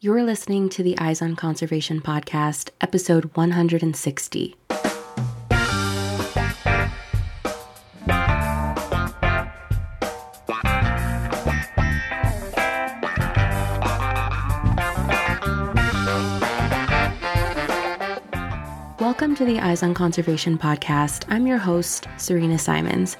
You're listening to the Eyes on Conservation podcast, episode 160. Welcome to the Eyes on Conservation podcast. I'm your host, Serena Simons,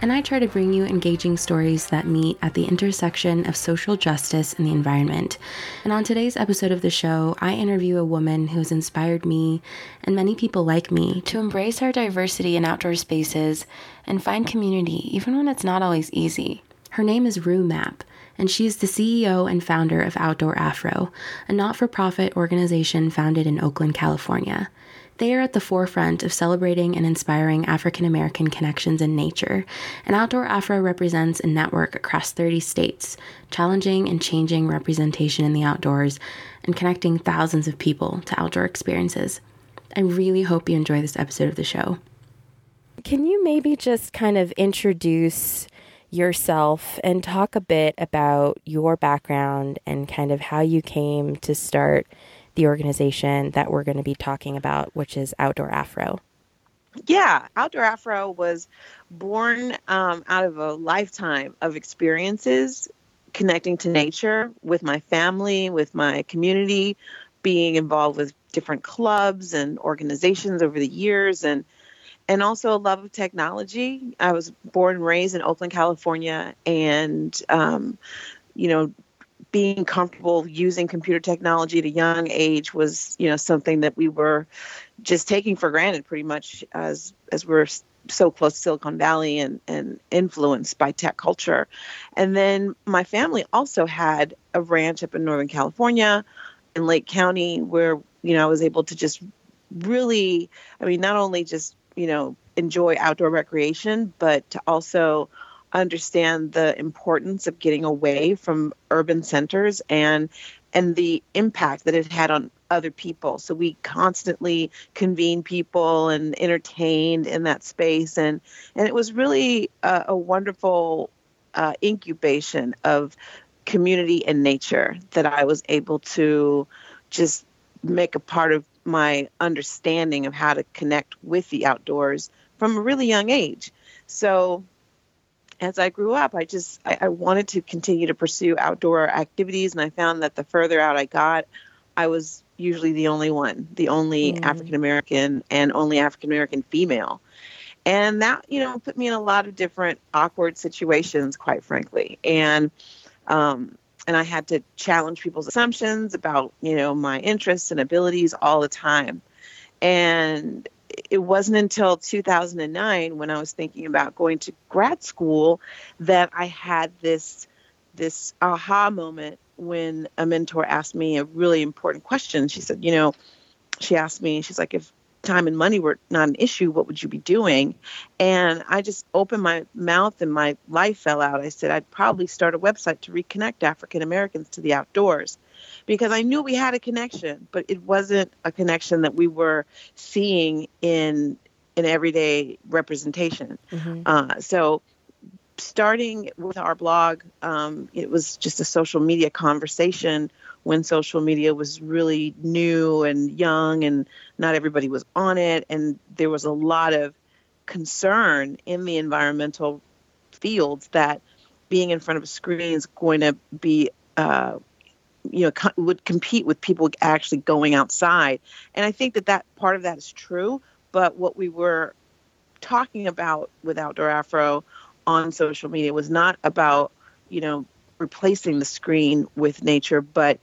and I try to bring you engaging stories that meet at the intersection of social justice and the environment. And on today's episode of the show, I interview a woman who has inspired me and many people like me to embrace our diversity in outdoor spaces and find community, even when it's not always easy. Her name is Rue Mapp, and she is the CEO and founder of Outdoor Afro, a not-for-profit organization founded in Oakland, California. They are at the forefront of celebrating and inspiring African American connections in nature, and Outdoor Afro represents a network across 30 states, challenging and changing representation in the outdoors and connecting thousands of people to outdoor experiences. I really hope you enjoy this episode of the show. Can you maybe just kind of introduce yourself and talk a bit about your background and kind of how you came to start the organization that we're going to be talking about, which is Outdoor Afro? Yeah, Outdoor Afro was born out of a lifetime of experiences connecting to nature with my family, with my community, being involved with different clubs and organizations over the years, and also a love of technology. I was born and raised in Oakland, California, and, being comfortable using computer technology at a young age was, something that we were just taking for granted pretty much as we're so close to Silicon Valley and influenced by tech culture. And then my family also had a ranch up in Northern California in Lake County where, I was able to just really, not only just, enjoy outdoor recreation, but to also understand the importance of getting away from urban centers and the impact that it had on other people. So we constantly convened people and entertained in that space. And it was really a wonderful incubation of community and nature that I was able to just make a part of my understanding of how to connect with the outdoors from a really young age. So as I grew up, I wanted to continue to pursue outdoor activities, and I found that the further out I got, I was usually the only African American and only African American female. And that, put me in a lot of different awkward situations, quite frankly. And I had to challenge people's assumptions about, my interests and abilities all the time. And it wasn't until 2009 when I was thinking about going to grad school that I had this aha moment when a mentor asked me a really important question. She said, she's like, if time and money were not an issue, what would you be doing? And I just opened my mouth and my life fell out. I said, I'd probably start a website to reconnect African Americans to the outdoors, because I knew we had a connection, but it wasn't a connection that we were seeing in everyday representation. Mm-hmm. So starting with our blog, it was just a social media conversation when social media was really new and young and not everybody was on it. And there was a lot of concern in the environmental fields that being in front of a screen is going to be would compete with people actually going outside. And I think that part of that is true. But what we were talking about with Outdoor Afro on social media was not about, replacing the screen with nature, but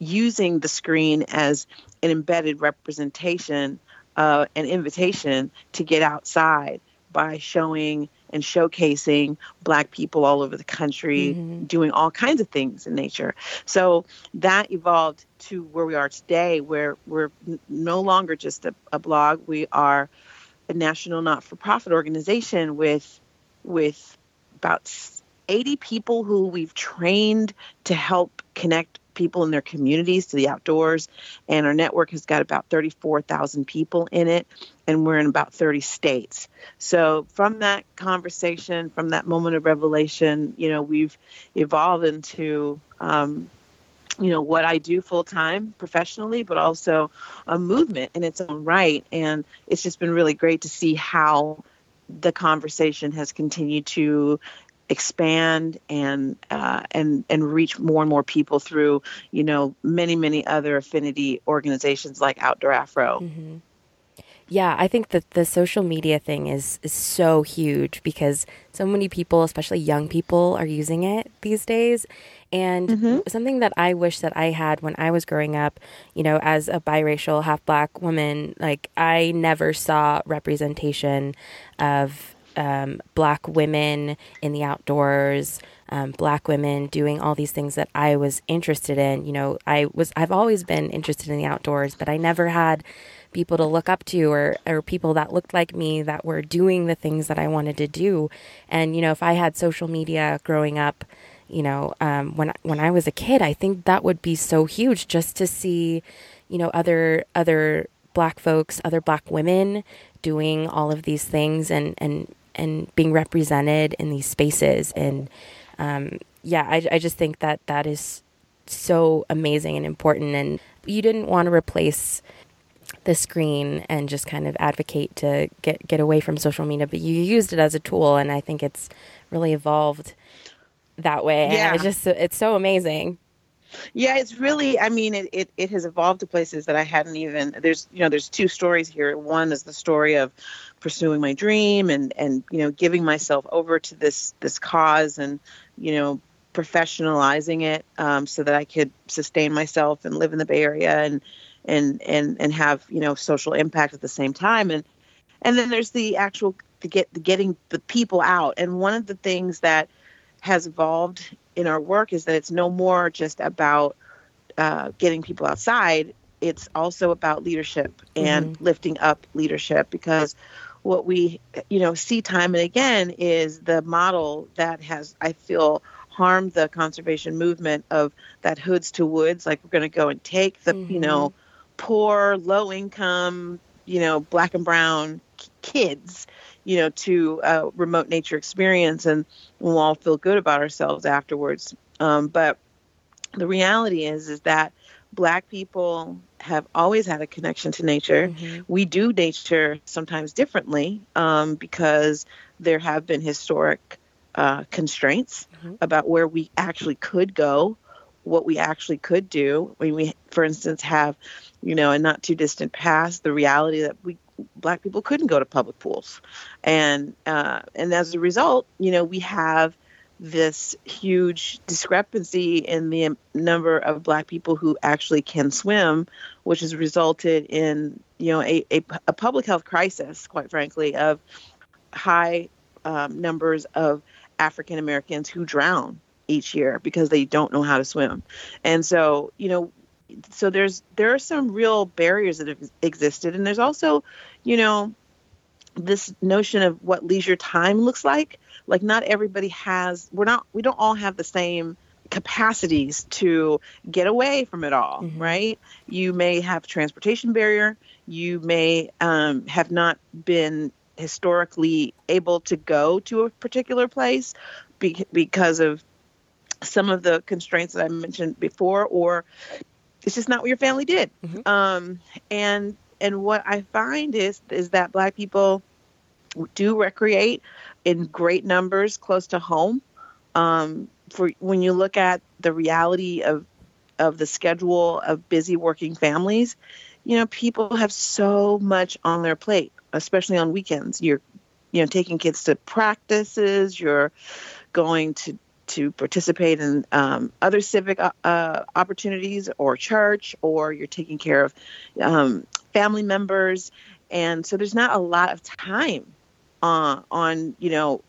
using the screen as an embedded representation, an invitation to get outside by showing and showcasing Black people all over the country, mm-hmm. doing all kinds of things in nature. So that evolved to where we are today, where we're no longer just a blog. We are a national not-for-profit organization with about 80 people who we've trained to help connect people in their communities to the outdoors. And our network has got about 34,000 people in it, and we're in about 30 states. So from that conversation, from that moment of revelation, we've evolved into you know, what I do full time professionally, but also a movement in its own right. And it's just been really great to see how the conversation has continued to expand and reach more and more people through, you know, many, many other affinity organizations like Outdoor Afro. Mm-hmm. Yeah, I think that the social media thing is so huge because so many people, especially young people, are using it these days. And mm-hmm. something that I wish that I had when I was growing up, you know, as a biracial, half Black woman, like I never saw representation of Black women in the outdoors, Black women doing all these things that I was interested in. You know, I've always been interested in the outdoors, but I never had people to look up to or people that looked like me that were doing the things that I wanted to do. And, you know, if I had social media growing up, you know, when I was a kid, I think that would be so huge just to see, you know, other Black folks, other Black women doing all of these things and being represented in these spaces. And, I just think that is so amazing and important. And you didn't want to replace the screen and just kind of advocate to get away from social media, but you used it as a tool, and I think it's really evolved that way. Yeah. And it's so amazing. Yeah, it's really, I mean, it has evolved to places that I hadn't even, there's two stories here. One is the story of pursuing my dream and you know, giving myself over to this cause and, you know, professionalizing it so that I could sustain myself and live in the Bay Area and have, you know, social impact at the same time. And then there's the actual, getting the people out. And one of the things that has evolved in our work is that it's no more just about getting people outside. It's also about leadership and mm-hmm. lifting up leadership, because what we, you know, see time and again is the model that has, I feel, harmed the conservation movement of that hoods to woods. Like, we're going to go and take the, mm-hmm. you know, poor, low income, you know, Black and brown kids, you know, to a remote nature experience, and we'll all feel good about ourselves afterwards. But the reality is that Black people have always had a connection to nature. Mm-hmm. We do nature sometimes differently because there have been historic constraints mm-hmm. about where we actually could go, what we actually could do. I mean, we, for instance, have, you know, a not too distant past, the reality that Black people couldn't go to public pools. And as a result, you know, we have this huge discrepancy in the number of Black people who actually can swim, which has resulted in, you know, a public health crisis, quite frankly, of high numbers of African Americans who drown each year because they don't know how to swim. And so, you know, so there are some real barriers that have existed. And there's also, you know, this notion of what leisure time looks like. Like, not everybody has, we don't all have the same capacities to get away from it all, mm-hmm. right? You may have a transportation barrier. You may have not been historically able to go to a particular place because of some of the constraints that I mentioned before, or it's just not what your family did. Mm-hmm. And what I find is that Black people do recreate in great numbers close to home. For when you look at the reality of the schedule of busy working families, you know, people have so much on their plate, especially on weekends. You're, you know, taking kids to practices, you're going to participate in other civic opportunities or church, or you're taking care of family members. And so there's not a lot of time on, you know,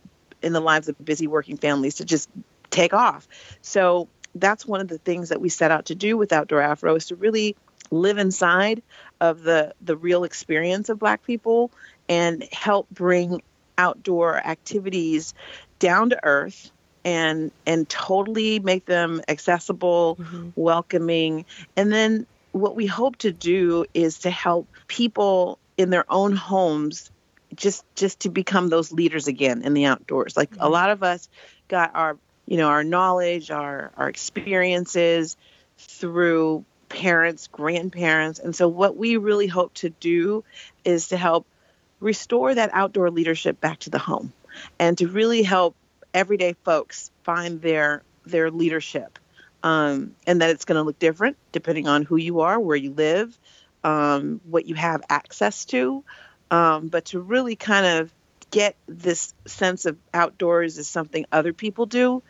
in the lives of busy working families to just take off. So that's one of the things that we set out to do with Outdoor Afro, is to really live inside of the real experience of Black people and help bring outdoor activities down to earth and totally make them accessible, mm-hmm. welcoming. And then what we hope to do is to help people in their own homes just to become those leaders again in the outdoors. Like, mm-hmm. a lot of us got our, you know, our knowledge, our experiences through parents, grandparents. And so what we really hope to do is to help restore that outdoor leadership back to the home and to really help everyday folks find their leadership, and that it's going to look different depending on who you are, where you live, what you have access to, but to really kind of get this sense of outdoors is something other people do,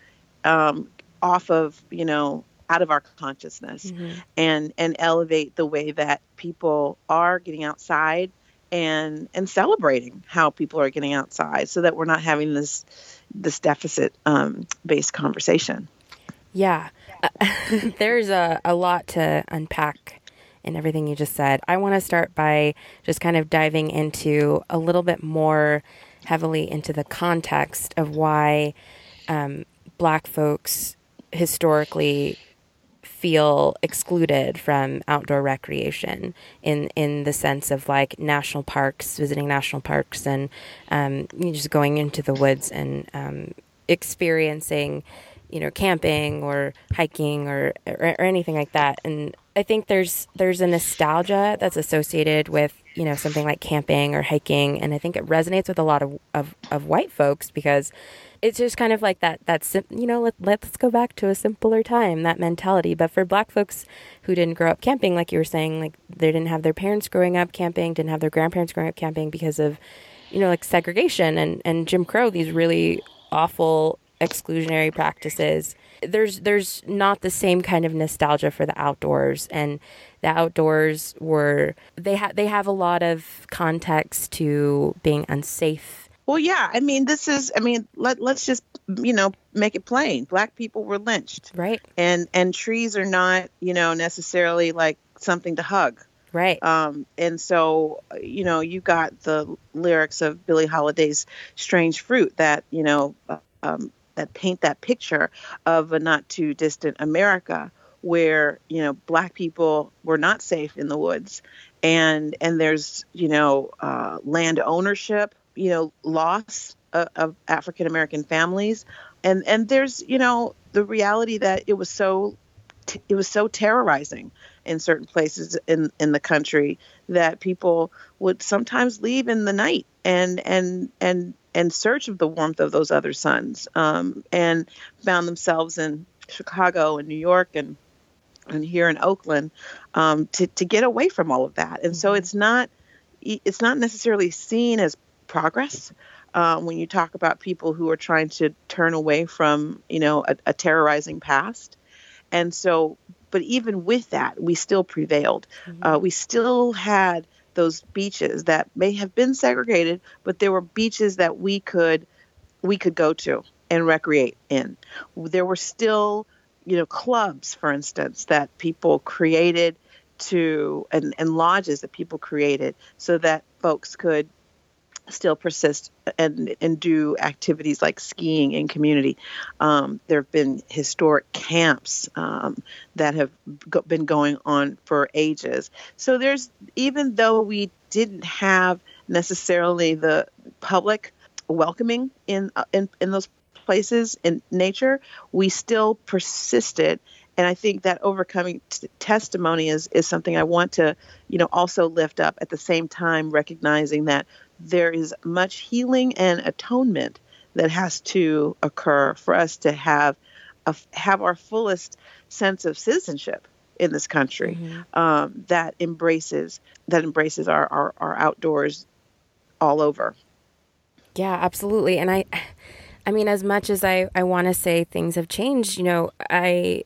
off of, out of our consciousness, mm-hmm. and elevate the way that people are getting outside and celebrating how people are getting outside so that we're not having this deficit based conversation. Yeah. There's a lot to unpack in everything you just said. I want to start by just kind of diving into a little bit more heavily into the context of why Black folks historically feel excluded from outdoor recreation in the sense of like national parks, visiting national parks, and just going into the woods and experiencing, camping or hiking or anything like that. And I think there's a nostalgia that's associated with, something like camping or hiking. And I think it resonates with a lot of white folks because it's just kind of like let's go back to a simpler time, that mentality. But for Black folks who didn't grow up camping, like you were saying, like they didn't have their parents growing up camping, didn't have their grandparents growing up camping because of, segregation and Jim Crow, these really awful exclusionary practices. There's not the same kind of nostalgia for the outdoors, and the outdoors they have a lot of context to being unsafe. Well, yeah, let's just make it plain. Black people were lynched, right? And trees are not necessarily like something to hug, right? And so you got the lyrics of Billie Holiday's "Strange Fruit" that that paint that picture of a not too distant America where, Black people were not safe in the woods, and there's, land ownership, loss of African American families. And there's, the reality that it was so terrorizing in certain places in the country that people would sometimes leave in the night and in search of the warmth of those other suns, and found themselves in Chicago and New York and here in Oakland, to get away from all of that. And so it's not necessarily seen as progress when you talk about people who are trying to turn away from, a terrorizing past. And so, but even with that, we still prevailed. Mm-hmm. We still had those beaches that may have been segregated, but there were beaches that we could go to and recreate in. There were still, clubs, for instance, that people created and lodges that people created so that folks could still persist and do activities like skiing in community. There have been historic camps that have been going on for ages. So even though we didn't have necessarily the public welcoming in those places in nature, we still persisted. And I think that overcoming testimony is something I want to, also lift up at the same time, recognizing that there is much healing and atonement that has to occur for us to have our fullest sense of citizenship in this country, mm-hmm. that embraces our outdoors all over. Yeah, absolutely. And I mean, as much as I want to say things have changed, I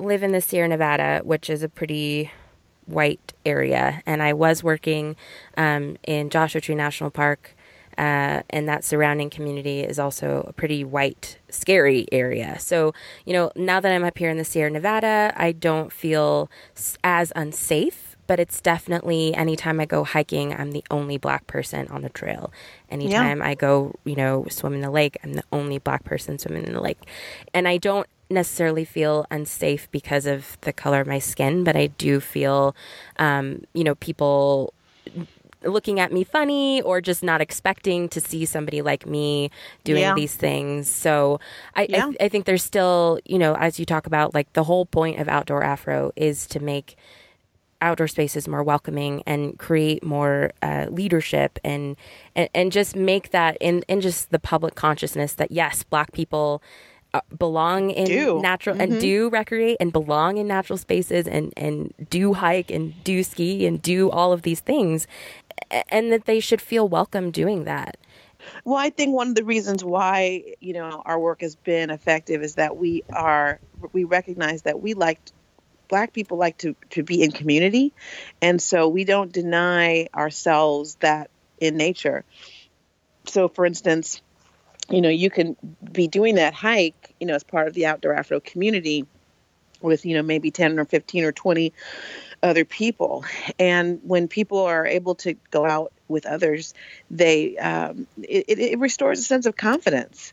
live in the Sierra Nevada, which is a pretty white area. And I was working in Joshua Tree National Park, and that surrounding community is also a pretty white, scary area. So, now that I'm up here in the Sierra Nevada, I don't feel as unsafe. But it's definitely, anytime I go hiking, I'm the only Black person on the trail. Anytime I go, swim in the lake, I'm the only Black person swimming in the lake. And I don't necessarily feel unsafe because of the color of my skin, but I do feel, people looking at me funny or just not expecting to see somebody like me doing these things. So I think there's still, you know, as you talk about, like the whole point of Outdoor Afro is to make outdoor spaces more welcoming and create more leadership and just make that in just the public consciousness that, yes, Black people belong in natural and do recreate and belong in natural spaces and do hike and do ski and do all of these things, and that they should feel welcome doing that. Well, I think one of the reasons why, you know, our work has been effective is that we recognize that Black people like to be in community. And so we don't deny ourselves that in nature. So for instance, you know, you can be doing that hike, you know, as part of the Outdoor Afro community with, you know, maybe 10 or 15 or 20 other people. And when people are able to go out with others, they, it restores a sense of confidence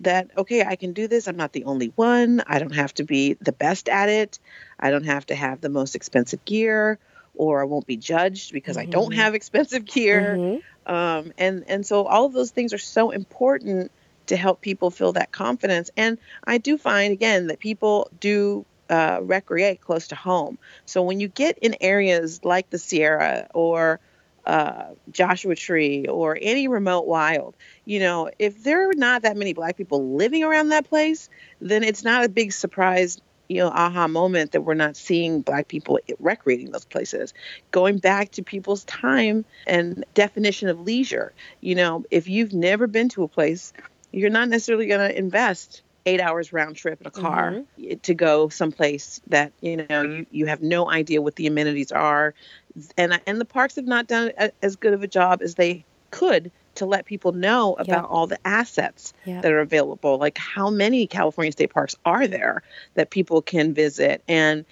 that, okay, I can do this. I'm not the only one. I don't have to be the best at it. I don't have to have the most expensive gear, or I won't be judged because I don't have expensive gear. And so all of those things are so important to help people feel that confidence. And I do find, again, that people do recreate close to home. So when you get in areas like the Sierra or Joshua Tree or any remote wild, you know, if there are not that many Black people living around that place, then it's not a big surprise, you know, aha moment that we're not seeing Black people recreating those places. Going back to people's time and definition of leisure, you know, if you've never been to a place, you're not necessarily going to invest 8 hours round trip in a car to go someplace that, you know, you have no idea what the amenities are. And the parks have not done as good of a job as they could to let people know about all the assets that are available. Like how many California state parks are there that people can visit, and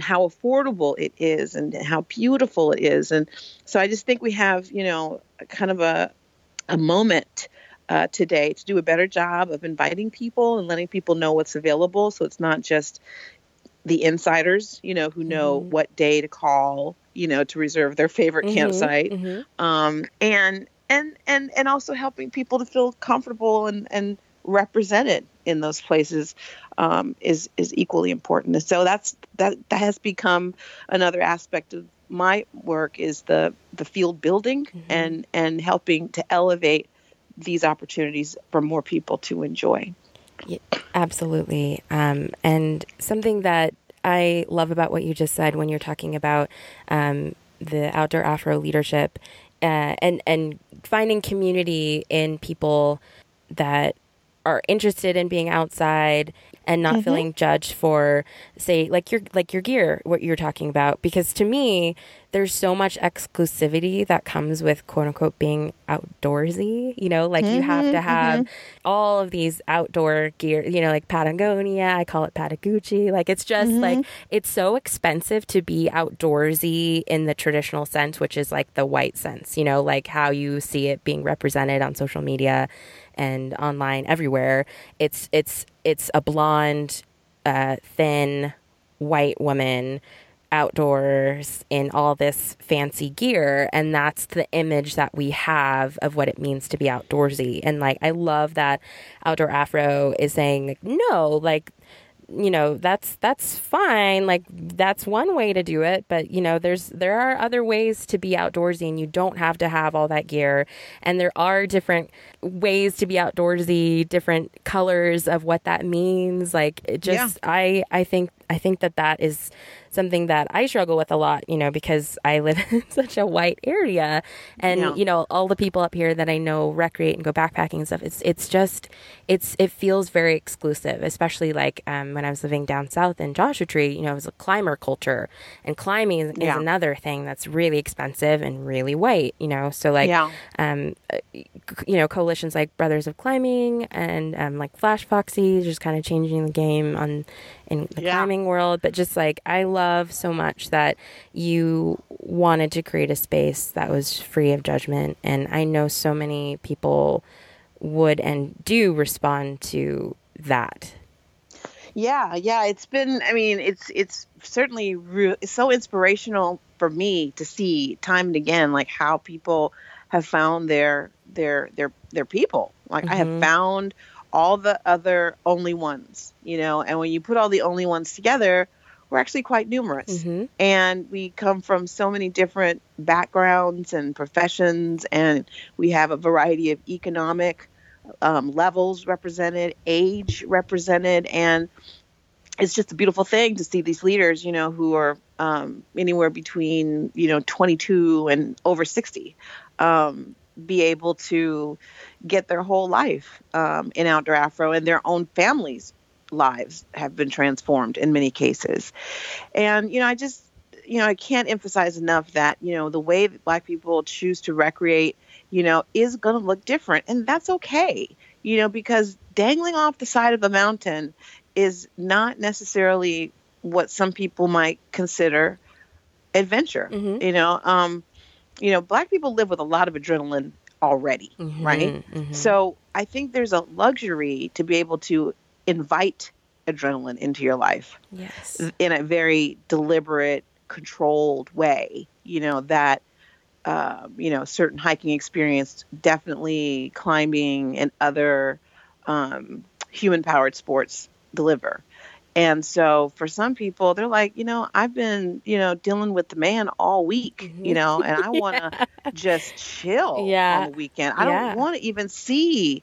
how affordable it is and how beautiful it is. And so I just think we have, you know, kind of a moment today to do a better job of inviting people and letting people know what's available. So it's not just the insiders, you know, who know what day to call, you know, to reserve their favorite campsite. And also helping people to feel comfortable and represented in those places is equally important. And so that has become another aspect of my work, is the field building and helping to elevate these opportunities for more people to enjoy. Yeah, absolutely. And something that I love about what you just said when you're talking about the Outdoor Afro leadership and finding community in people that are interested in being outside and not feeling judged for, say, like your gear, what you're talking about. Because to me, there's so much exclusivity that comes with, quote unquote, being outdoorsy, you know, like you have to have all of these outdoor gear, you know, like Patagonia, I call it Patagucci. Like, it's just like, it's so expensive to be outdoorsy in the traditional sense, which is like the white sense, you know, like how you see it being represented on social media and online everywhere. It's a blonde, thin, white woman outdoors in all this fancy gear. And that's the image that we have of what it means to be outdoorsy. And like, I love that Outdoor Afro is saying, like, no, like, you know, that's fine. Like, that's one way to do it. But, you know, there are other ways to be outdoorsy, and you don't have to have all that gear. And there are different ways to be outdoorsy, different colors of what that means. Like, it just, yeah. I think that is something that I struggle with a lot, you know, because I live in such a white area, and, you know, all the people up here that I know recreate and go backpacking and stuff. It feels very exclusive, especially like when I was living down south in Joshua Tree, you know, it was a climber culture, and climbing is another thing that's really expensive and really white, you know? So like, you know, coalitions like Brothers of Climbing and like Flash Foxy, just kind of changing the game in the climbing world. But just like, I love so much that you wanted to create a space that was free of judgment. And I know so many people would and do respond to that. Yeah. It's been, I mean, it's certainly so inspirational for me to see time and again, like how people have found their people. Like mm-hmm. I have found all the other only ones, you know, and when you put all the only ones together, we're actually quite numerous. Mm-hmm. And we come from so many different backgrounds and professions, and we have a variety of economic levels represented, age represented, and it's just a beautiful thing to see these leaders, you know, who are anywhere between, you know, 22 and over 60, be able to get their whole life in Outdoor Afro, and their own families' lives have been transformed in many cases. And, you know, I just, you know, I can't emphasize enough that, you know, the way that Black people choose to recreate, you know, is going to look different. And that's okay, you know, because dangling off the side of a mountain is not necessarily what some people might consider adventure. Mm-hmm. You know, Black people live with a lot of adrenaline already, mm-hmm, right? Mm-hmm. So I think there's a luxury to be able to invite adrenaline into your life, yes, in a very deliberate, controlled way, you know, that, you know, certain hiking experience, definitely climbing and other human-powered sports deliver. And so for some people, they're like, you know, I've been, you know, dealing with the man all week, mm-hmm, you know, and I want to just chill on the weekend. I don't want to even see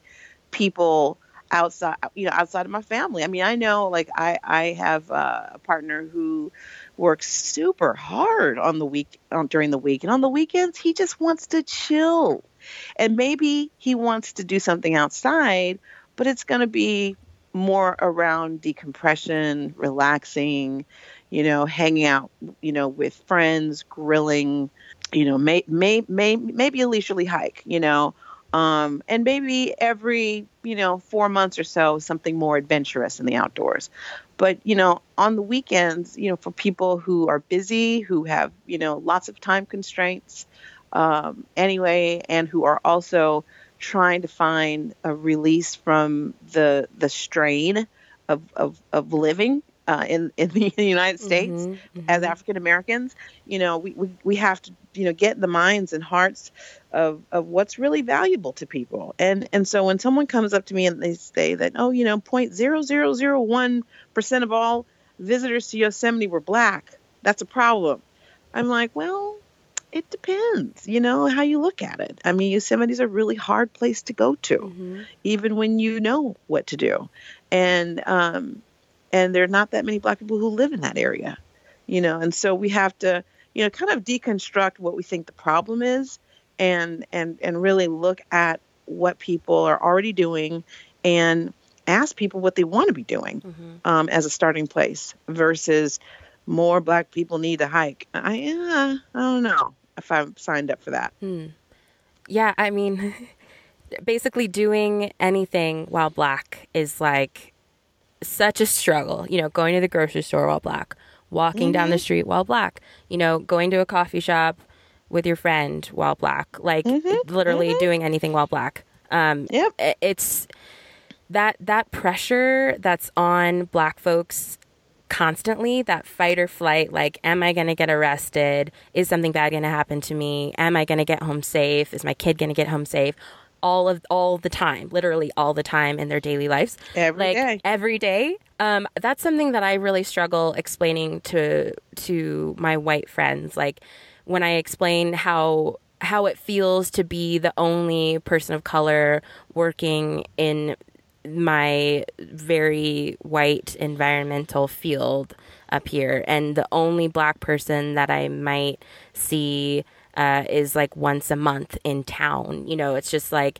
people outside, you know, outside of my family. I mean, I know, like, I have a partner who works super hard on the week, during the week, and on the weekends, he just wants to chill. And maybe he wants to do something outside, but it's going to be more around decompression, relaxing, you know, hanging out, you know, with friends, grilling, you know, maybe a leisurely hike, you know, and maybe every, you know, 4 months or so, something more adventurous in the outdoors. But, you know, on the weekends, you know, for people who are busy, who have, you know, lots of time constraints, anyway, and who are also trying to find a release from the strain of living in the United States, mm-hmm, mm-hmm, as African Americans, you know, we have to, you know, get in the minds and hearts of what's really valuable to people. And so when someone comes up to me and they say that, oh, you know, 0.0001% of all visitors to Yosemite were Black, that's a problem. I'm like, well, it depends, you know, how you look at it. I mean, Yosemite's a really hard place to go to, mm-hmm, even when you know what to do. And there are not that many Black people who live in that area, you know. And so we have to, you know, kind of deconstruct what we think the problem is and really look at what people are already doing and ask people what they want to be doing, mm-hmm, as a starting place versus more Black people need to hike. I don't know if I'm signed up for that. Hmm. Yeah, I mean, basically doing anything while Black is like such a struggle. You know, going to the grocery store while Black, walking mm-hmm down the street while Black, you know, going to a coffee shop with your friend while Black, like mm-hmm, literally mm-hmm doing anything while Black. Yep. It's that pressure that's on Black folks constantly, that fight or flight, like, am I going to get arrested? Is something bad going to happen to me? Am I going to get home safe? Is my kid going to get home safe? All the time, literally all the time in their daily lives. Every day. That's something that I really struggle explaining to my white friends. Like, when I explain how it feels to be the only person of color working in my very white environmental field up here, and the only Black person that I might see is like once a month in town. You know, it's just like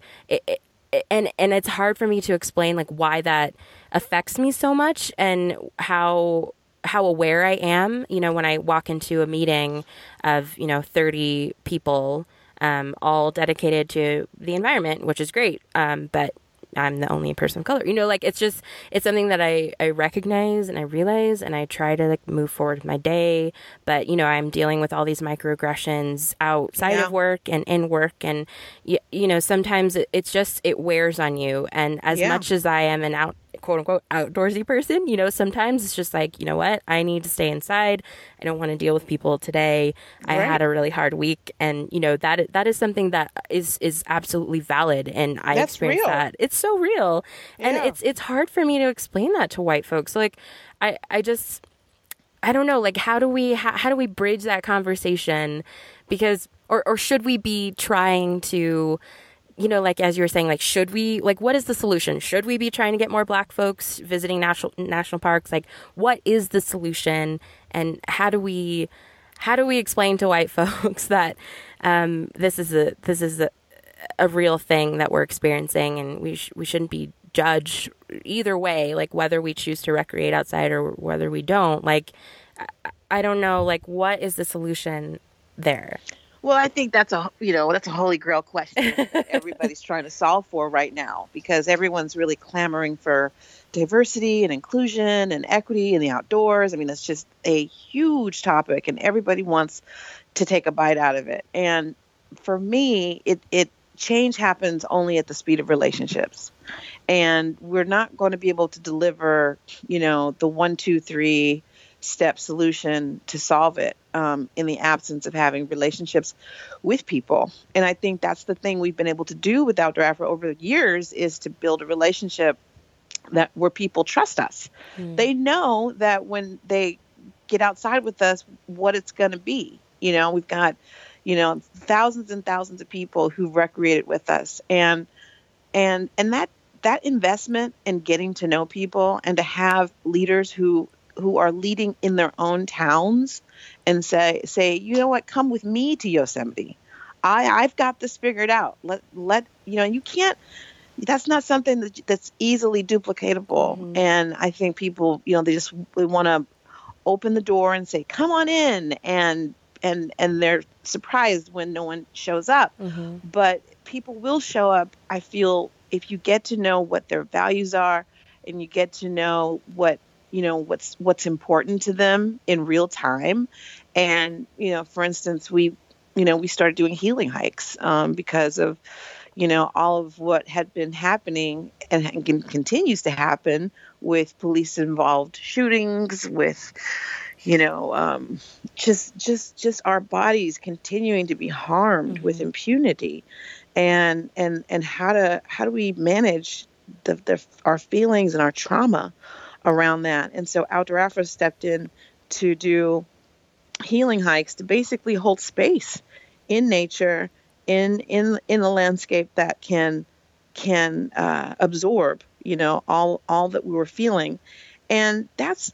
and it's hard for me to explain like why that affects me so much and how aware I am, you know, when I walk into a meeting of, you know, 30 people all dedicated to the environment, which is great, but I'm the only person of color. You know, like, it's just, it's something that I recognize and I realize, and I try to like move forward with my day. But, you know, I'm dealing with all these microaggressions outside of work and in work. And, you know, sometimes it wears on you. And as much as I am an out quote unquote outdoorsy person. You know, sometimes it's just like, you know what, I need to stay inside. I don't want to deal with people today. Right. I had a really hard week. And, you know, that is something that is absolutely valid. And I experienced that. It's so real. Yeah. And it's hard for me to explain that to white folks. Like, I don't know, like, how do we bridge that conversation? Because, or should we be trying to, you know, like, as you were saying, like, should we, like, what is the solution? Should we be trying to get more Black folks visiting national parks? Like, what is the solution? And how do we explain to white folks that this is a real thing that we're experiencing, and we shouldn't be judged either way, like whether we choose to recreate outside or whether we don't? Like, I don't know, like, what is the solution there? Well, I think that's a holy grail question that everybody's trying to solve for right now, because everyone's really clamoring for diversity and inclusion and equity in the outdoors. I mean, it's just a huge topic, and everybody wants to take a bite out of it. And for me, it change happens only at the speed of relationships. And we're not going to be able to deliver, you know, the 1, 2, 3 step solution to solve it in the absence of having relationships with people. And I think that's the thing we've been able to do with Outdoor Afro over the years, is to build a relationship that where people trust us. Mm. They know that when they get outside with us, what it's going to be. You know, we've got, you know, thousands and thousands of people who recreated with us. And that investment in getting to know people, and to have leaders who are leading in their own towns and say, you know what, come with me to Yosemite. I've got this figured out. Let you know, you can't, that's not something that's easily duplicatable. Mm-hmm. And I think people, you know, they want to open the door and say, come on in, and they're surprised when no one shows up. Mm-hmm. But people will show up, I feel, if you get to know what their values are, and you get to know what, you know, what's important to them in real time. And, you know, for instance, we started doing healing hikes because of, you know, all of what had been happening and continues to happen with police involved shootings, with, you know, just our bodies continuing to be harmed mm-hmm. with impunity, and how do we manage our feelings and our trauma around that. And so Outdoor Afro stepped in to do healing hikes, to basically hold space in nature, in the landscape that can absorb, you know, all that we were feeling. And that's,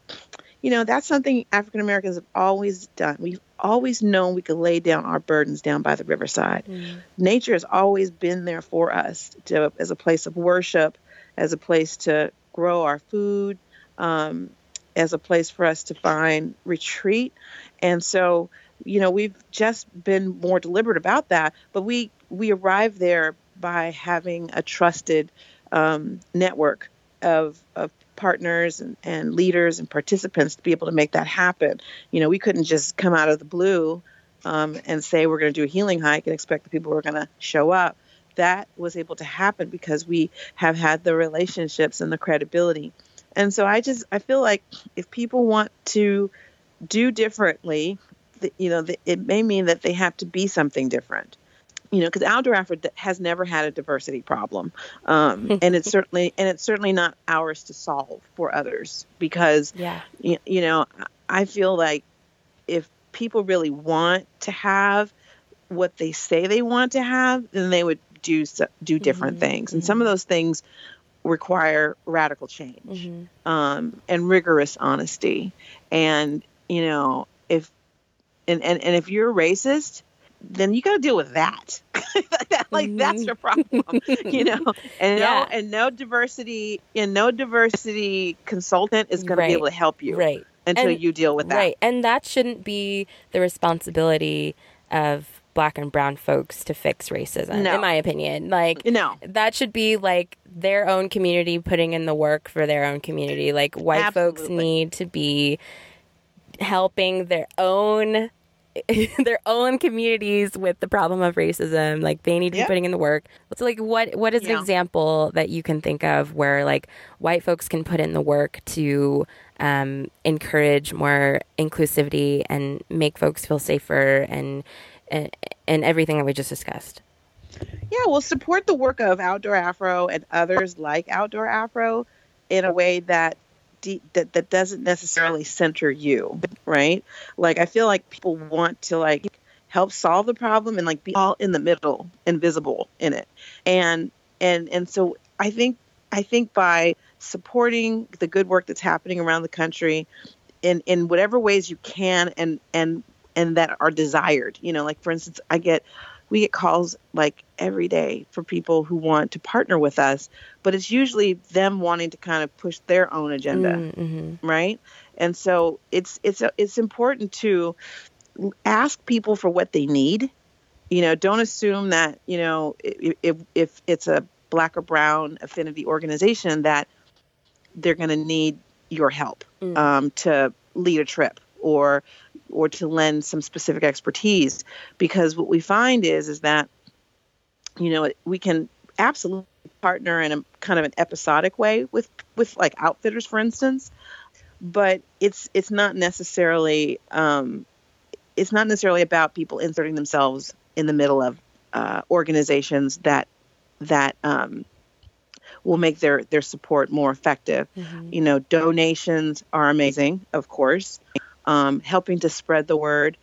you know, that's something African Americans have always done. We've always known we could lay down our burdens down by the riverside. Mm. Nature has always been there for us as a place of worship, as a place to grow our food, as a place for us to find retreat. And so, you know, we've just been more deliberate about that, but we arrived there by having a trusted network of partners and leaders and participants to be able to make that happen. You know, we couldn't just come out of the blue and say we're going to do a healing hike and expect the people who are going to show up. That was able to happen because we have had the relationships and the credibility. And so I feel like if people want to do differently, you know, it may mean that they have to be something different. You know, because Outdoor Afro has never had a diversity problem, and it's certainly not ours to solve for others. Because you know, I feel like if people really want to have what they say they want to have, then they would do different mm-hmm. things, and mm-hmm. some of those things require radical change mm-hmm. And rigorous honesty. And you know, if you're racist, then you got to deal with that. Like mm-hmm. that's your problem, you know. And no diversity consultant is going to be able to help you until you deal with that. Right, and that shouldn't be the responsibility of Black and brown folks to fix racism, in my opinion. Like, that should be like their own community putting in the work for their own community. Like, white folks need to be helping their own their own communities with the problem of racism. Like, they need to be putting in the work. So, like, what is an example that you can think of where, like, white folks can put in the work to encourage more inclusivity and make folks feel safer and everything that we just discussed? Yeah, well, support the work of Outdoor Afro and others like Outdoor Afro in a way that doesn't necessarily center you, right? Like, I feel like people want to, like, help solve the problem and, like, be all in the middle and visible in it. And so I think by supporting the good work that's happening around the country in whatever ways you can and that are desired, you know, like, for instance, we get calls like every day for people who want to partner with us, but it's usually them wanting to kind of push their own agenda, mm-hmm. right? And so it's important to ask people for what they need. You know, don't assume that, you know, if it's a Black or Brown affinity organization that they're going to need your help to lead a trip or to lend some specific expertise, because what we find is that, you know, we can absolutely partner in a kind of an episodic way with like outfitters, for instance, but it's not necessarily about people inserting themselves in the middle of organizations that will make their support more effective. Mm-hmm. You know, donations are amazing, of course. Helping to spread the word,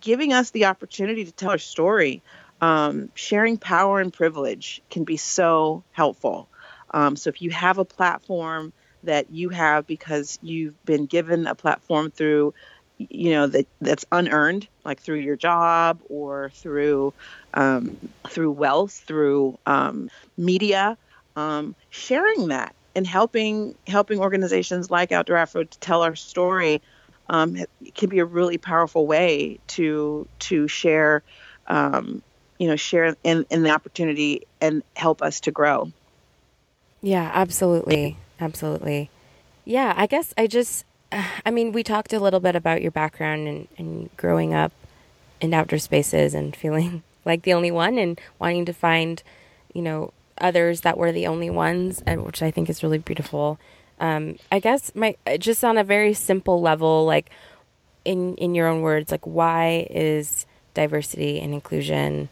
giving us the opportunity to tell our story, sharing power and privilege can be so helpful. So if you have a platform that you have because you've been given a platform through, you know, that's unearned, like through your job or through wealth, through media, sharing that. And helping organizations like Outdoor Afro to tell our story can be a really powerful way to share, share in the opportunity and help us to grow. Yeah, absolutely. Absolutely. Yeah, I guess we talked a little bit about your background and growing up in outdoor spaces and feeling like the only one and wanting to find, you know, others that were the only ones, and which I think is really beautiful. I guess just on a very simple level, like in your own words, like, why is diversity and inclusion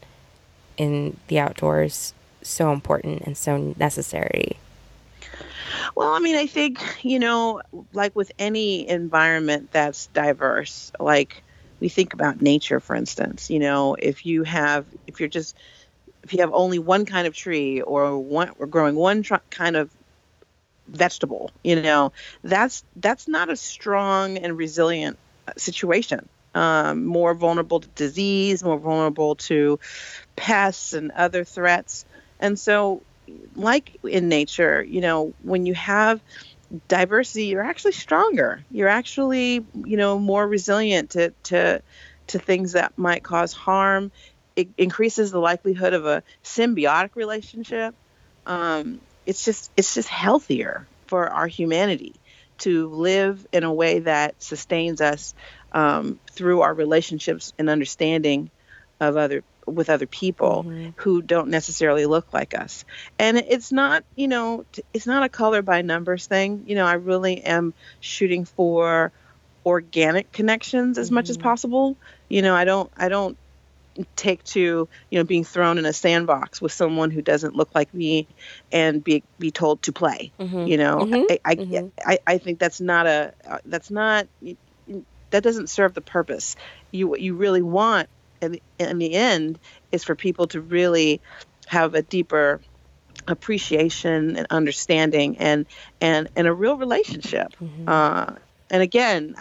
in the outdoors so important and so necessary? Well, I mean, I think, you know, like with any environment that's diverse, like we think about nature, for instance, you know, if you have only one kind of tree or growing one kind of vegetable, you know, that's not a strong and resilient situation. More vulnerable to disease, more vulnerable to pests and other threats. And so, like in nature, you know, when you have diversity, you're actually stronger. You're actually, you know, more resilient to things that might cause harm. It increases the likelihood of a symbiotic relationship. It's just healthier for our humanity to live in a way that sustains us through our relationships and understanding with other people mm-hmm. who don't necessarily look like us. And it's not, you know, it's not a color by numbers thing. You know, I really am shooting for organic connections as mm-hmm. much as possible. You know, I don't take to, you know, being thrown in a sandbox with someone who doesn't look like me and be told to play, mm-hmm. you know, mm-hmm. I think that doesn't serve the purpose. What you really want in the end is for people to really have a deeper appreciation and understanding and a real relationship. Mm-hmm. And again,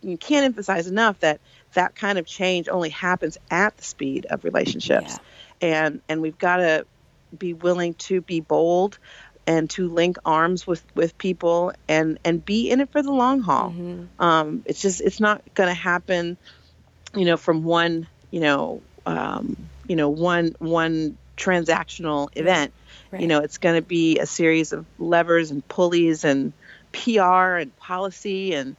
you can't emphasize enough that kind of change only happens at the speed of relationships. Yeah. And we've got to be willing to be bold and to link arms with people and be in it for the long haul. Mm-hmm. It's not going to happen, you know, from one, one transactional event. Right. You know, it's going to be a series of levers and pulleys and PR and policy and,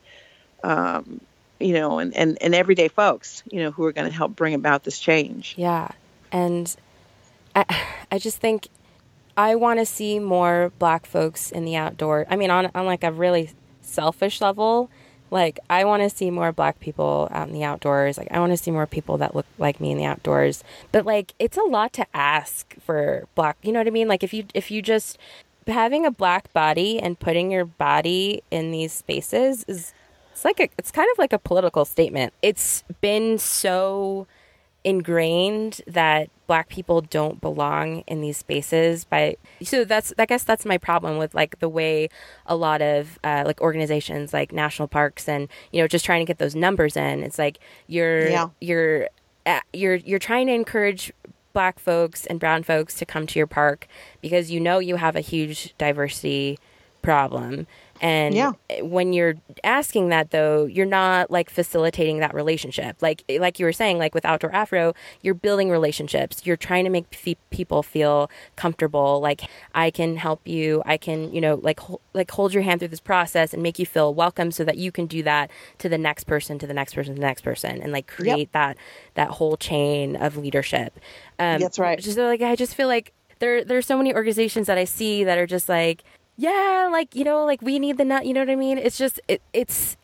you know, and everyday folks, you know, who are going to help bring about this change. Yeah. And I just think I want to see more Black folks in the outdoor. I mean, on like a really selfish level, like I want to see more Black people out in the outdoors. Like I want to see more people that look like me in the outdoors. But like, it's a lot to ask for Black, you know what I mean? Like if you just having a Black body and putting your body in these spaces is, it's kind of like a political statement. It's been so ingrained that Black people don't belong in these spaces so I guess that's my problem with like the way a lot of like organizations like national parks and, you know, just trying to get those numbers in. It's like you're trying to encourage Black folks and brown folks to come to your park because, you know, you have a huge diversity problem. And when you're asking that, though, you're not like facilitating that relationship. Like you were saying, like with Outdoor Afro, you're building relationships. You're trying to make people feel comfortable. Like I can help you. I can, you know, like hold your hand through this process and make you feel welcome so that you can do that to the next person, to the next person, to the next person, and like create that whole chain of leadership. That's right. Just like, I just feel like there's so many organizations that I see that are just like, yeah, like, you know, like we need the nut, you know what I mean? It's just, it's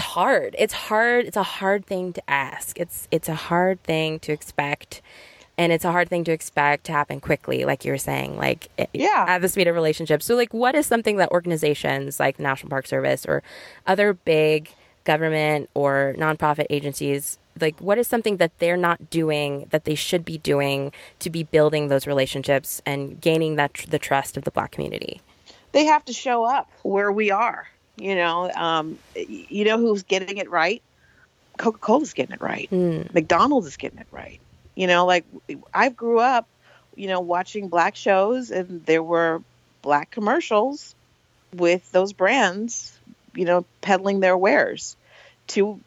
hard. It's hard. It's a hard thing to ask. It's a hard thing to expect. And it's a hard thing to expect to happen quickly, like you were saying, like at the speed of relationships. So like, what is something that organizations like the National Park Service or other big government or nonprofit agencies, like what is something that they're not doing that they should be doing to be building those relationships and gaining that the trust of the Black community? They have to show up where we are, you know. You know who's getting it right? Coca-Cola's getting it right. McDonald's is getting it right. You know, like I grew up, you know, watching Black shows, and there were Black commercials with those brands, you know, peddling their wares to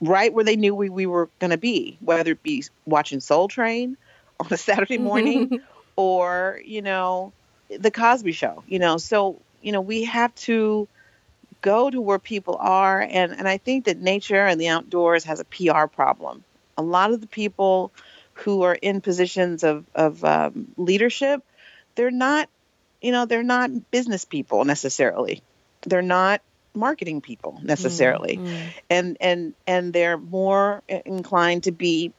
right where they knew we were going to be, whether it be watching Soul Train on a Saturday morning or, you know, the Cosby Show, you know. So, you know, we have to go to where people are. And I think that nature and the outdoors has a PR problem. A lot of the people who are in positions of leadership, they're not business people necessarily. They're not marketing people necessarily. Mm-hmm. And they're more inclined to be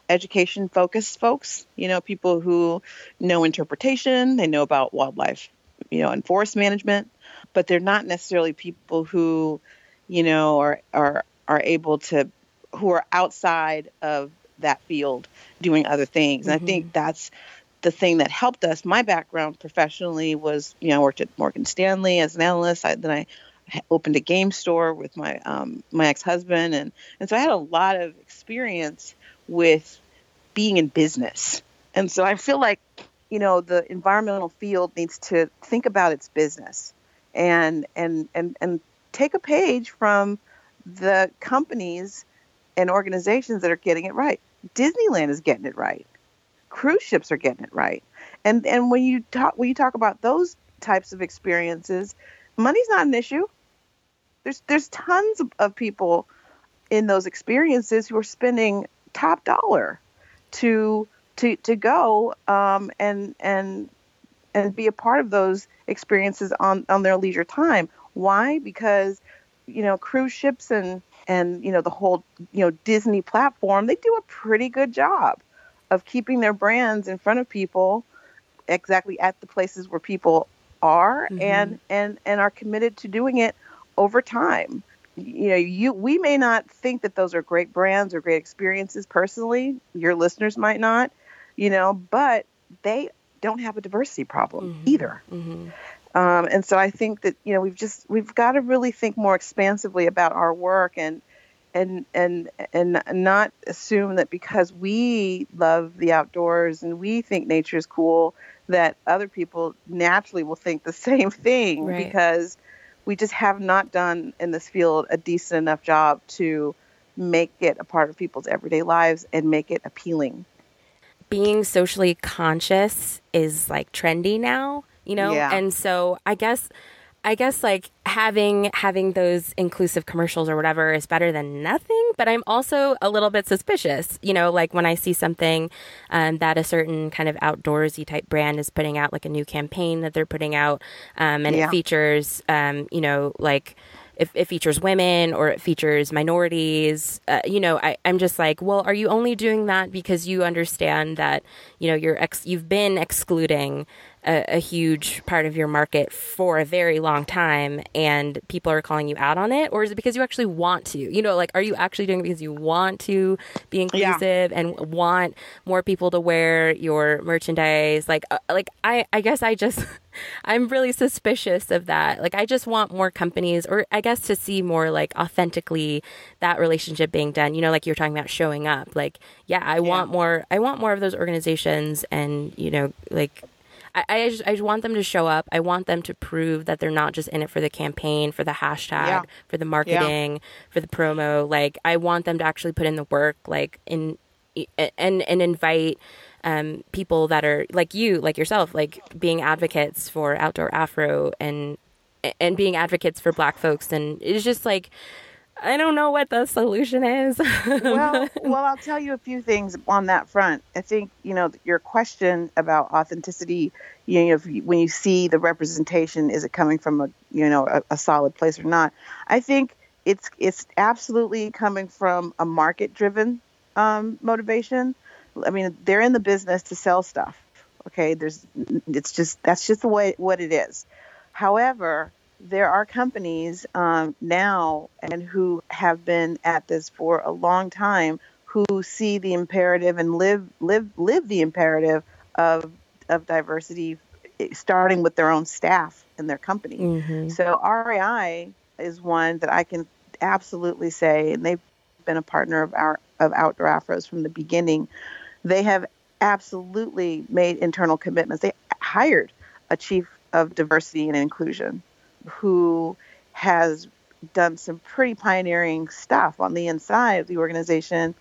education focused folks, you know, people who know interpretation, they know about wildlife, you know, and forest management, but they're not necessarily people who, you know, are able to, who are outside of that field doing other things. And I think that's the thing that helped us. My background professionally was, you know, I worked at Morgan Stanley as an analyst. Then I opened a game store with my my ex-husband. And so I had a lot of experience with being in business. And so I feel like, you know, the environmental field needs to think about its business and take a page from the companies and organizations that are getting it right. Disneyland is getting it right. Cruise ships are getting it right. And when you talk about those types of experiences, money's not an issue. There's tons of people in those experiences who are spending top dollar to go and be a part of those experiences on their leisure time. Why? Because, you know, cruise ships and you know, the whole, you know, Disney platform, they do a pretty good job of keeping their brands in front of people exactly at the places where people are and are committed to doing it over time. You know, we may not think that those are great brands or great experiences personally. Your listeners might not, you know, but they don't have a diversity problem either. Mm-hmm. And so I think that, you know, we've got to really think more expansively about our work and not assume that because we love the outdoors and we think nature is cool, that other people naturally will think the same thing, right? Because we just have not done in this field a decent enough job to make it a part of people's everyday lives and make it appealing. Being socially conscious is like trendy now, you know? Yeah. And so I guess I guess like having those inclusive commercials or whatever is better than nothing. But I'm also a little bit suspicious, you know, like when I see something that a certain kind of outdoorsy type brand is putting out, like a new campaign that they're putting out, and it features, you know, like if it features women or it features minorities, you know, I'm just like, well, are you only doing that because you understand that, you know, you've been excluding a huge part of your market for a very long time and people are calling you out on it? Or is it because you actually want to, you know, like, are you actually doing it because you want to be inclusive and want more people to wear your merchandise? Like I guess I'm really suspicious of that. Like, I just want more companies, or I guess to see more like authentically that relationship being done, you know, like you're talking about showing up, like, I want more of those organizations. And, you know, like, I just want them to show up. I want them to prove that they're not just in it for the campaign, for the hashtag, for the marketing, for the promo. Like, I want them to actually put in the work, like, and invite people that are like you, like yourself, like being advocates for Outdoor Afro and being advocates for Black folks. And it's just like, I don't know what the solution is. Well, I'll tell you a few things on that front. I think, you know, your question about authenticity, you know, when you see the representation, is it coming from a, you know, a solid place or not? I think it's absolutely coming from a market-driven motivation. I mean, they're in the business to sell stuff. Okay, that's just the way what it is. However, there are companies now and who have been at this for a long time who see the imperative and live the imperative of diversity, starting with their own staff and their company. Mm-hmm. So REI is one that I can absolutely say, and they've been a partner of Outdoor Afros from the beginning. They have absolutely made internal commitments. They hired a chief of diversity and inclusion who has done some pretty pioneering stuff on the inside of the organization,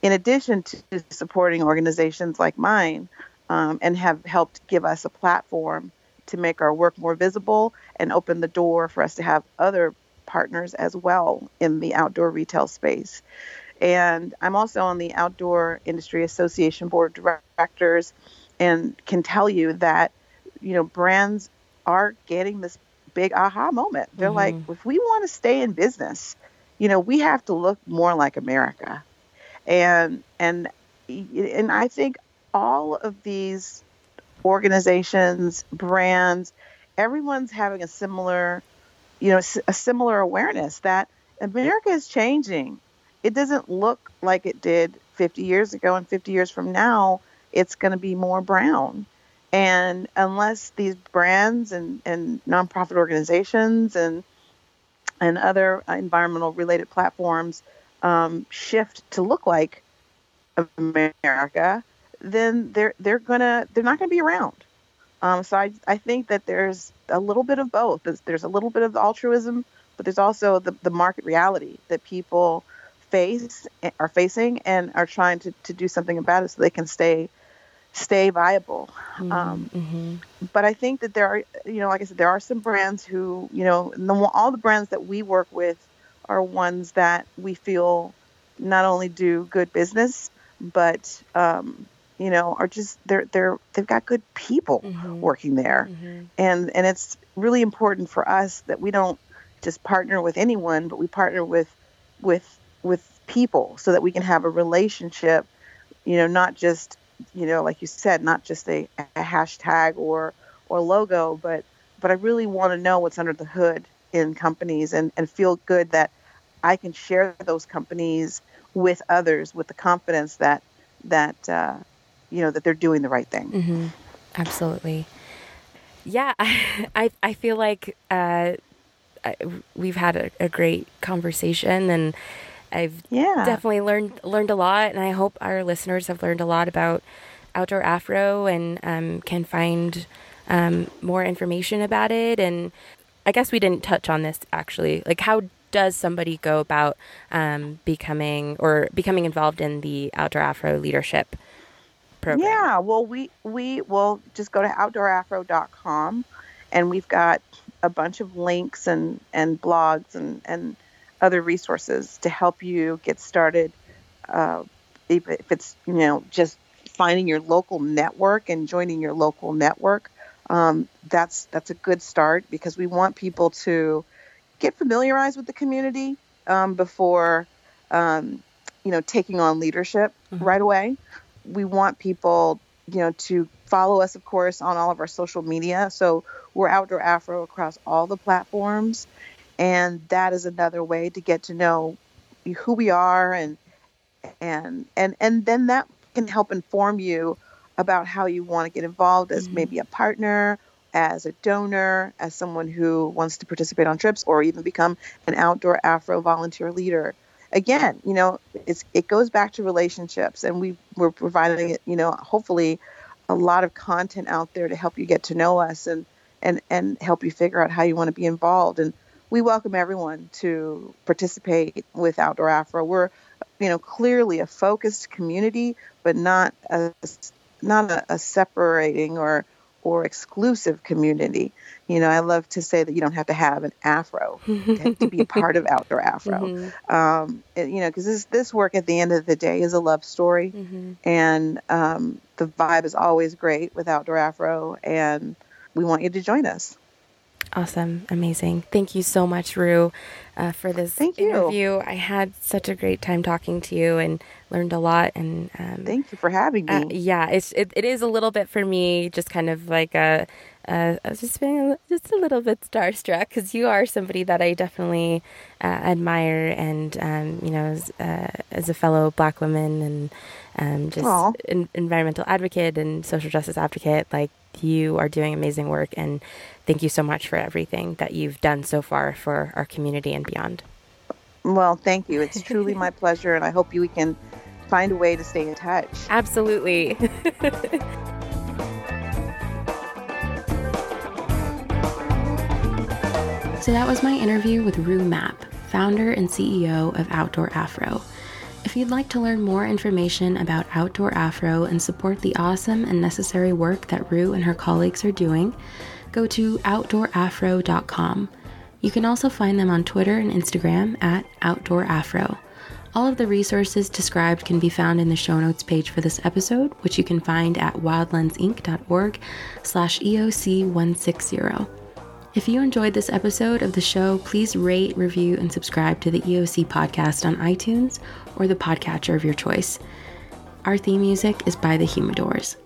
in addition to supporting organizations like mine, and have helped give us a platform to make our work more visible and open the door for us to have other partners as well in the outdoor retail space. And I'm also on the Outdoor Industry Association Board of Directors, and can tell you that, you know, brands are getting this big aha moment. They're like, if we want to stay in business, you know, we have to look more like America. And I think all of these organizations, brands, everyone's having a similar, you know, a similar awareness that America is changing. It doesn't look like it did 50 years ago, and 50 years from now, it's going to be more brown. And unless these brands and nonprofit organizations and other environmental related platforms shift to look like America, then they're not gonna be around. So I think that there's a little bit of both. There's a little bit of the altruism, but there's also the market reality that people are facing and are trying to do something about it so they can stay viable. But I think that there are, you know, like I said, there are some brands who, you know, all the brands that we work with are ones that we feel not only do good business, but, you know, are just, they've got good people working there. And it's really important for us that we don't just partner with anyone, but we partner with people so that we can have a relationship, you know, not just, you know, like you said, not just a hashtag or logo, but I really want to know what's under the hood in companies, and feel good that I can share those companies with others with the confidence that you know, that they're doing the right thing. Absolutely. Yeah. I feel like we've had a great conversation, and I've definitely learned a lot, and I hope our listeners have learned a lot about Outdoor Afro and can find more information about it. And I guess we didn't touch on this actually. Like, how does somebody go about becoming involved in the Outdoor Afro leadership program? Yeah, well, we will just go to outdoorafro.com, and we've got a bunch of links and blogs and other resources to help you get started. If it's, you know, just finding your local network and joining your local network, that's a good start, because we want people to get familiarized with the community before, you know, taking on leadership right away. We want people, you know, to follow us, of course, on all of our social media. So we're Outdoor Afro across all the platforms. And that is another way to get to know who we are, and then that can help inform you about how you want to get involved as maybe a partner, as a donor, as someone who wants to participate on trips, or even become an Outdoor Afro volunteer leader. Again, you know, it goes back to relationships, and we're providing, you know, hopefully a lot of content out there to help you get to know us and help you figure out how you want to be involved. And we welcome everyone to participate with Outdoor Afro. We're, you know, clearly a focused community, but not a separating or exclusive community. You know, I love to say that you don't have to have an Afro to be part of Outdoor Afro. You know, because this work at the end of the day is a love story, and the vibe is always great with Outdoor Afro, and we want you to join us. Awesome. Amazing. Thank you so much, Rue, for this interview. I had such a great time talking to you and learned a lot. And thank you for having me. Yeah, it is a little bit for me, just kind of like I was just feeling just a little bit starstruck, because you are somebody that I definitely admire, and, you know, as a fellow Black woman and just environmental advocate and social justice advocate, like, you are doing amazing work, and thank you so much for everything that you've done so far for our community and beyond. Well, thank you. It's truly my pleasure, and I hope we can find a way to stay in touch. Absolutely. So that was my interview with Rue Mapp, founder and CEO of Outdoor Afro. If you'd like to learn more information about Outdoor Afro and support the awesome and necessary work that Rue and her colleagues are doing, go to outdoorafro.com. You can also find them on Twitter and Instagram at Outdoor Afro. All of the resources described can be found in the show notes page for this episode, which you can find at wildlensinc.org/EOC160. If you enjoyed this episode of the show, please rate, review, and subscribe to the EOC podcast on iTunes or the podcatcher of your choice. Our theme music is by the Humidors.